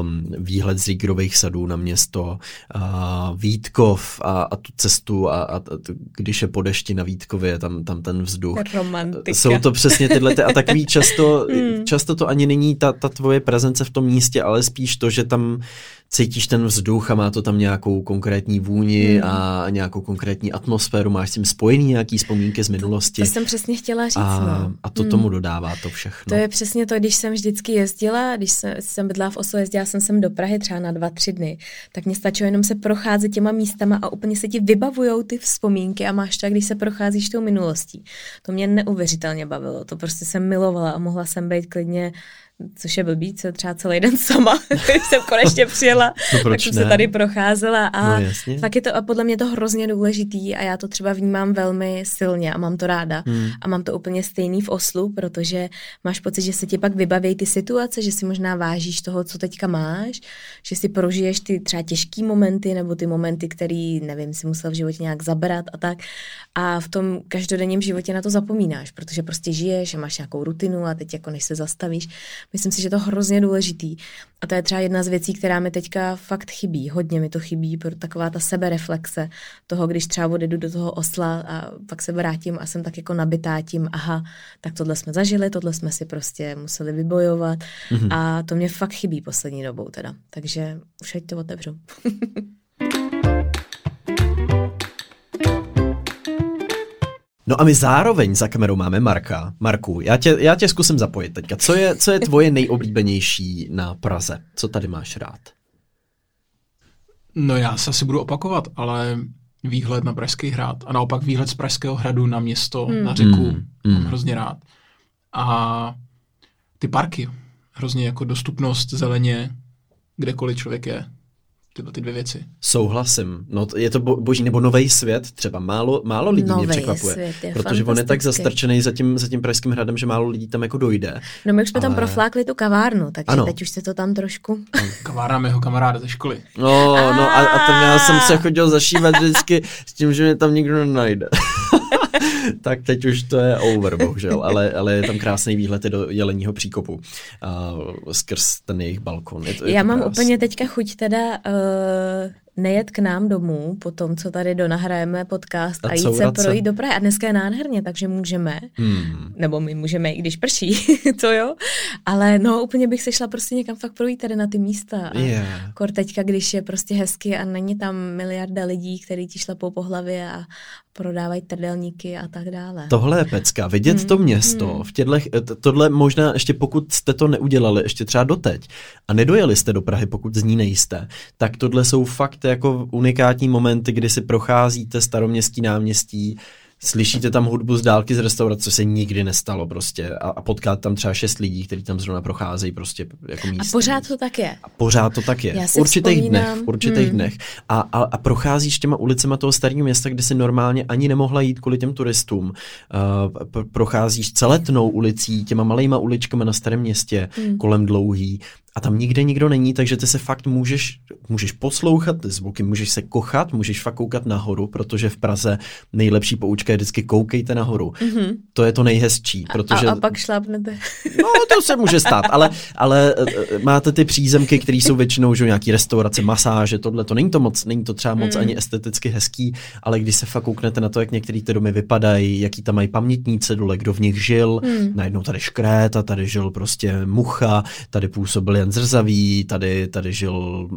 um, výhled z Rígrových sadů na město, uh, Vítkov a, a tu cestu a, a t, když je po dešti na Vítkově, tam, tam ten vzduch. Romantika. Jsou to přesně tyhle ty, a takový často, mm. často to ani není ta, ta tvoje prezence v tom místě, ale spíš to, že tam cítíš ten vzduch a má to tam nějakou konkrétní vůni mm. a nějakou konkrétní atmosféru, máš s tím spojený nějaký vzpomínky z minulosti. To, to jsem přesně chtěla říct. A, no. a to mm. tomu dodává to všechno. To je přesně to, když jsem vždycky jezdila, když jsem, jsem bydlá v Oslo, jezdila jsem sem do Prahy třeba na dva, tři dny, tak mě stačilo jenom se procházet těma místama a úplně se ti vybavujou ty vzpomínky a máš tak, když se procházíš tou minulostí. To mě neuvěřitelně bavilo, to prostě jsem milovala a mohla jsem být klidně, což je blbý, co třeba celý den sama, když jsem konečně přijela, no tak jsem se tady procházela a no, tak je to a podle mě to hrozně důležitý a já to třeba vnímám velmi silně a mám to ráda hmm. a mám to úplně stejný v Oslu, protože máš pocit, že se ti pak vybaví ty situace, že si možná vážíš toho, co teďka máš, že si prožiješ ty třeba těžký momenty nebo ty momenty, který, nevím, si musel v životě nějak zabrat a tak a v tom každodenním životě na to zapomínáš, protože prostě žiješ a máš nějakou rutinu a teď jako než se zastavíš. Myslím si, že je to hrozně důležitý. A to je třeba jedna z věcí, která mi teďka fakt chybí. Hodně mi to chybí, pro taková ta sebereflexe toho, když třeba odjedu do toho Osla a pak se vrátím a jsem tak jako nabitá tím, aha, tak tohle jsme zažili, tohle jsme si prostě museli vybojovat. Mm-hmm. A to mě fakt chybí poslední dobou teda. Takže už ať to otevřu. No a my zároveň za kamerou máme Marka. Marku, já tě, já tě zkusím zapojit teďka. Co je, co je tvoje nejoblíbenější na Praze? Co tady máš rád? No já se asi budu opakovat, ale výhled na Pražský hrad a naopak výhled z Pražského hradu na město, hmm. na řeku, hmm. mám hrozně rád. A ty parky, hrozně jako dostupnost zeleně, kdekoliv člověk je. Tyhle ty dvě věci. Souhlasím. No, je to boží, nebo Nový svět třeba. Málo, málo lidí Novej mě překvapuje. Svět je protože on je tak zastrčený za tím, za tím Pražským hradem, že málo lidí tam jako dojde. No my už jsme ale... tam proflákli tu kavárnu, takže ano. Teď už se to tam trošku... Kavárna mého kamaráda ze školy. No, no a, a tam já jsem se chodil zašívat vždycky s tím, že mě tam nikdo nenajde. Tak teď už to je over, bohužel, ale, ale je tam krásný výhled do Jeleního příkopu uh, skrz ten jejich balkon. Je to, je Já mám krásný. Úplně teďka chuť teda... Uh... nejet k nám domů po tom, co tady donahrajeme podcast a, a jít se projít do Prahy. A dneska je nádherně, takže můžeme, hmm. nebo my můžeme, i když prší, to jo, ale no úplně bych se šla prostě někam fakt projít tady na ty místa. Yeah. Kor teďka, když je prostě hezky a není tam miliarda lidí, který ti šlapou po hlavě a prodávají trdelníky a tak dále. Tohle je pecka, vidět hmm. to město, hmm. v těchto, tohle možná ještě pokud jste to neudělali, ještě třeba doteď a nedojeli jste do Prahy, pokud z ní nejste, tak tohle jsou fakt máte jako unikátní momenty, kdy si procházíte Staroměstský náměstí, slyšíte tam hudbu z dálky z restaurace, co se nikdy nestalo prostě, a, a potkáte tam třeba šest lidí, kteří tam zrovna procházejí prostě jako místní. A pořád to tak je. A pořád to tak je. Já si určitých vzpomínám. dnech, určitých hmm. dnech. A, a, a procházíš těma ulicema toho starého města, kde si normálně ani nemohla jít kvůli těm turistům. Uh, procházíš celetnou ulicí, těma malejma uličkama na Starém městě, hmm. kolem Dlouhý. A tam nikde nikdo není, takže ty se fakt můžeš, můžeš poslouchat zvuky, můžeš se kochat, můžeš fakt koukat nahoru, protože v Praze nejlepší poučka je vždycky koukejte nahoru. Mm-hmm. To je to nejhezčí. Protože... A, a pak šlápnete. No, to se může stát, ale, ale máte ty přízemky, které jsou většinou že nějaký restaurace, masáže, tohle, to není to moc, není to třeba moc mm. ani esteticky hezký, ale když se fakt kouknete na to, jak některé ty domy vypadají, jaký tam mají pamětní cedule, kdo v nich žil, mm. najednou tady škrét a tady žil prostě mucha, tady působil Zrzavý, tady, tady žil...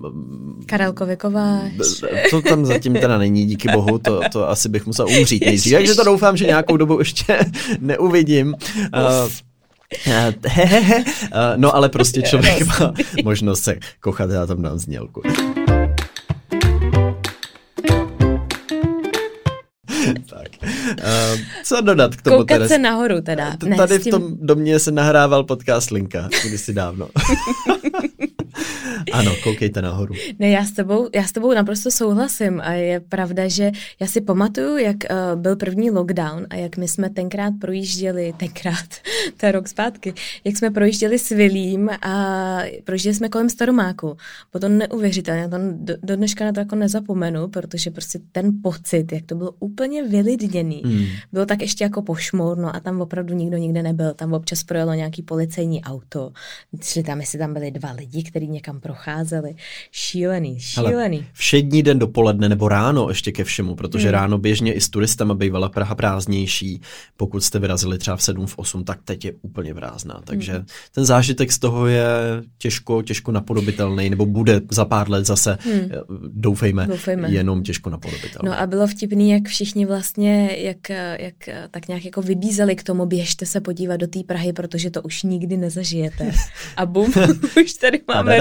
Karel Kováč. To tam zatím teda není, díky bohu, to, to asi bych musel umřít nejdřív. Takže to doufám, že nějakou dobu ještě neuvidím. Uh, uh, no ale prostě člověk má možnost se kochat, já tam dám znělku. Tak. Uh, co dodat k tomu? Koukat teda? se nahoru teda. Ne, tady v tom domě se nahrával podcast Linka, kdysi dávno. Ano, koukejte nahoru. Ne, já s tebou, já s tebou naprosto souhlasím a je pravda, že já si pamatuju, jak uh, byl první lockdown a jak my jsme tenkrát projížděli, tenkrát, to je rok zpátky, jak jsme projížděli s Vilím a projížděli jsme kolem Staromáku. Bylo to neuvěřitelné, já to do, do dneška na to jako nezapomenu, protože prostě ten pocit, jak to bylo úplně vylidněný, mm. bylo tak ještě jako pošmourno a tam opravdu nikdo nikde nebyl, tam občas projelo nějaký policejní auto, šli tam, jestli tam byli dva lidi, kteří někam procházeli. Šílený, šílený. Hele, všední den dopoledne nebo ráno ještě ke všemu, protože hmm. ráno běžně i s turistama bývala Praha prázdnější. Pokud jste vyrazili třeba v sedm, v osm, tak teď je úplně prázdná. Takže hmm. ten zážitek z toho je těžko, těžko napodobitelný, nebo bude za pár let zase, hmm. doufejme, doufejme, jenom těžko napodobitelný. No a bylo vtipný, jak všichni vlastně, jak, jak tak nějak jako vybízeli k tomu, běžte se podívat do té Prahy, protože to už nikdy nezažijete. A bum, už tady máme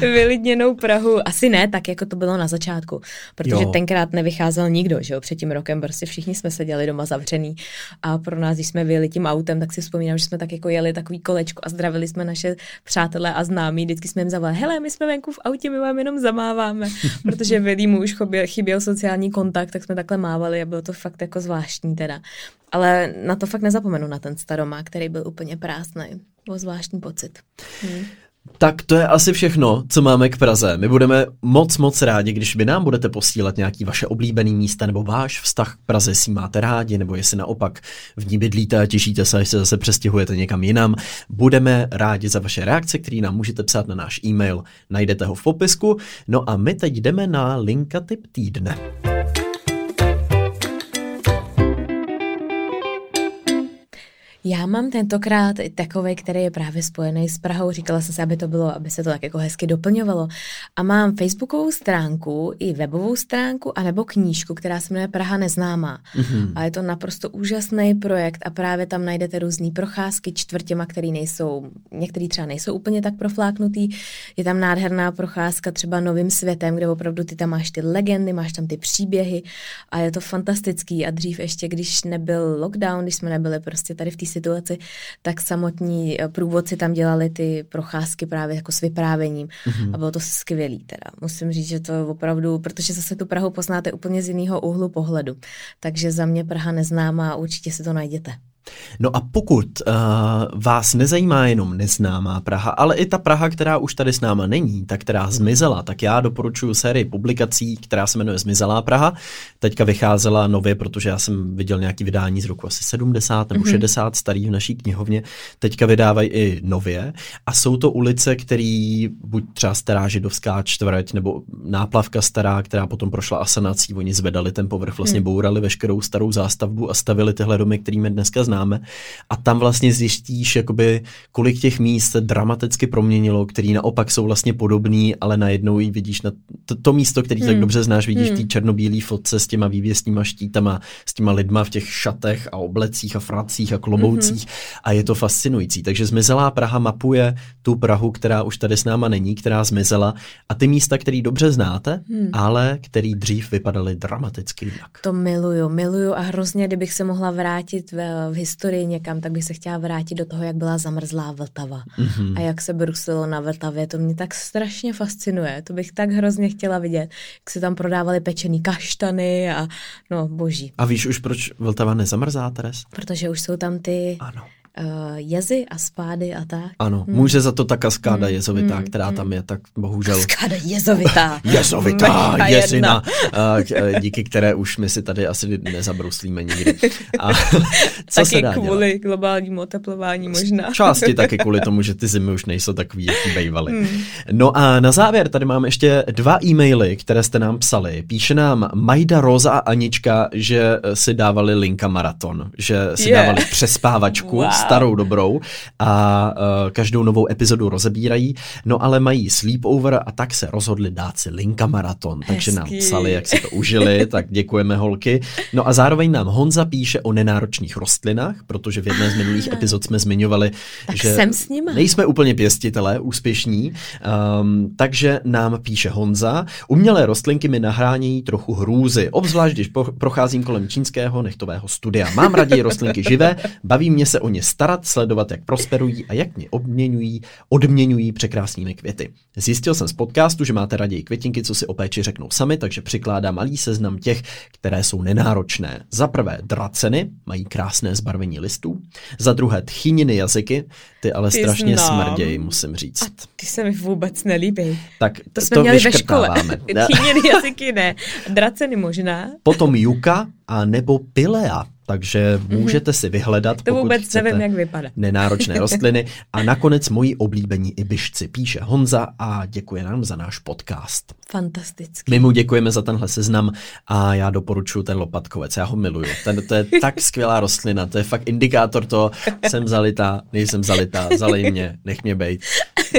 vylidněnou Prahu. Asi ne, tak jako to bylo na začátku. Protože jo. tenkrát nevycházel nikdo, že jo? Před tím rokem prostě všichni jsme seděli doma zavřený. A pro nás, když jsme vyjeli tím autem, tak si vzpomínám, že jsme tak jako jeli takový kolečko a zdravili jsme naše přátelé a známí. Vždycky jsme jim zavolali, hele, my jsme venku v autě, my vám jenom zamáváme. Protože Vilímu už chyběl sociální kontakt, tak jsme takhle mávali a bylo to fakt jako zvláštní teda. Ale na to fakt nezapomenu, na ten Staromák, který byl úplně prázdný. Byl zvláštní pocit. Hmm. Tak to je asi všechno, co máme k Praze. My budeme moc, moc rádi, když vy nám budete posílat nějaký vaše oblíbený místa nebo váš vztah k Praze, si máte rádi, nebo jestli naopak v ní bydlíte a těšíte se, až se zase přestěhujete někam jinam. Budeme rádi za vaše reakce, které nám můžete psát na náš e-mail. Najdete ho v popisku. No a my teď jdeme na Linka tip týdne. Já mám tentokrát takovej, který je právě spojený s Prahou. Říkala jsem si, aby to bylo, aby se to tak jako hezky doplňovalo. A mám facebookovou stránku i webovou stránku, anebo knížku, která se jmenuje Praha neznámá. Mm-hmm. A je to naprosto úžasný projekt a právě tam najdete různý procházky čtvrtěma, který nejsou, některý třeba nejsou úplně tak profláknutý. Je tam nádherná procházka třeba Novým světem, kde opravdu ty tam máš ty legendy, máš tam ty příběhy a je to fantastický. A dřív ještě, když nebyl lockdown, když jsme nebyli prostě tady v té situaci, tak samotní průvodci tam dělali ty procházky právě jako s vyprávěním mm-hmm. a bylo to skvělý teda. Musím říct, že to opravdu, protože zase tu Prahu poznáte úplně z jiného úhlu pohledu. Takže za mě Praha neznámá a určitě si to najděte. No a pokud uh, vás nezajímá jenom neznámá Praha, ale i ta Praha, která už tady s náma není, ta, která zmizela, tak já doporučuji sérii publikací, která se jmenuje Zmizelá Praha. Teďka vycházela nově, protože já jsem viděl nějaké vydání z roku asi sedmdesát nebo mm-hmm. šedesát starý v naší knihovně. Teďka vydávají i nově a jsou to ulice, které buď třeba stará židovská čtvrť nebo náplavka stará, která potom prošla asanací, oni zvedali ten povrch, vlastně mm. bourali veškerou starou zástavbu a stavili tyhle domy, kterými dneska známe. známe. A tam vlastně zjistíš, jakoby, kolik těch míst se dramaticky proměnilo, který naopak jsou vlastně podobný, ale najednou i vidíš na to, to místo, který hmm. tak dobře znáš, vidíš hmm. ty černobílý fotce s těma vývěsníma štítama, s těma lidma v těch šatech a oblecích a fracích a kloboucích hmm. a je to fascinující. Takže zmizelá Praha mapuje tu Prahu, která už tady s náma není, která zmizela, a ty místa, který dobře znáte, hmm. ale který dřív vypadaly dramaticky jinak. To miluju, miluju a hrozně, kdybych se mohla vrátit v, v historii někam, tak bych se chtěla vrátit do toho, jak byla zamrzlá Vltava mm-hmm. a jak se bruslilo na Vltavě. To mě tak strašně fascinuje, to bych tak hrozně chtěla vidět, jak se tam prodávaly pečený kaštany a no boží. A víš už, proč Vltava nezamrzá, Teres? Protože už jsou tam ty... Ano. Uh, jezy a spády a tak. Ano, hmm. může za to ta kaskáda hmm. jezovitá, která hmm. tam je, tak bohužel. Kaskáda jezovitá. jezovitá, jezina, uh, díky které už my si tady asi nezabruslíme nikdy. A co taky se dá kvůli dělat? Globálnímu oteplování možná. Části taky kvůli tomu, že ty zimy už nejsou takový, jaký bejvaly. Hmm. No a na závěr tady mám ještě dva e-maily, které jste nám psali. Píše nám Majda, Roza a Anička, že si dávali linka maraton, že si yeah. dávali přespávačku. Wow. Starou dobrou a uh, každou novou epizodu rozebírají, no ale mají sleepover a tak se rozhodli dát si linka maraton, hezký. Takže nám psali, jak si to užili, tak děkujeme holky. No a zároveň nám Honza píše o nenáročných rostlinách, protože v jedné z minulých epizod jsme zmiňovali, tak že jsem s nima. Nejsme úplně pěstitelé, úspěšní, um, takže nám píše Honza, umělé rostlinky mi nahránějí trochu hrůzy, obzvlášť když po- procházím kolem čínského nechtového studia. Mám raději rostlinky živé, baví mě se o ně starat, sledovat, jak prosperují a jak mě obměňují, odměňují překrásnými květy. Zjistil jsem z podcastu, že máte raději květinky, co si o péči řeknou sami, takže přikládám malý seznam těch, které jsou nenáročné. Za prvé draceny, mají krásné zbarvení listů. Za druhé tchýniny jazyky, ty ale ty strašně znám. Smrdějí, musím říct. A ty se mi vůbec nelíbí. Tak to jsme to měli ve škole. Tchýniny jazyky ne, draceny možná. Potom juka a nebo pilea. Takže můžete si vyhledat, to pokud chcete, nevím, jak vypadá. Nenáročné rostliny. A nakonec moji oblíbení ibišci, píše Honza a děkuje nám za náš podcast. Fantastický. My mu děkujeme za tenhle seznam a já doporučuji ten lopatkovec, já ho miluju. Ten, to je tak skvělá rostlina, to je fakt indikátor toho, jsem zalitá, nejsem zalitá, zalej mě, nech mě bejt.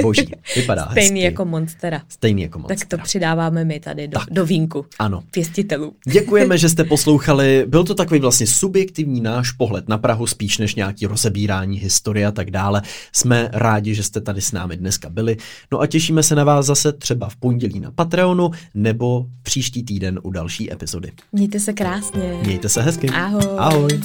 Boží, vypadá hezky. Stejný jako Monstera. Stejný jako Monstera. Tak to přidáváme my tady do, do vínku. Ano. Pěstitelů. Děkujeme, že jste poslouchali. Byl to takový vlastně subjektivní náš pohled na Prahu, spíš než nějaký rozebírání historie a tak dále. Jsme rádi, že jste tady s námi dneska byli. No a těšíme se na vás zase třeba v pondělí na Patreonu nebo příští týden u další epizody. Mějte se krásně. Mějte se hezky. Ahoj. Ahoj.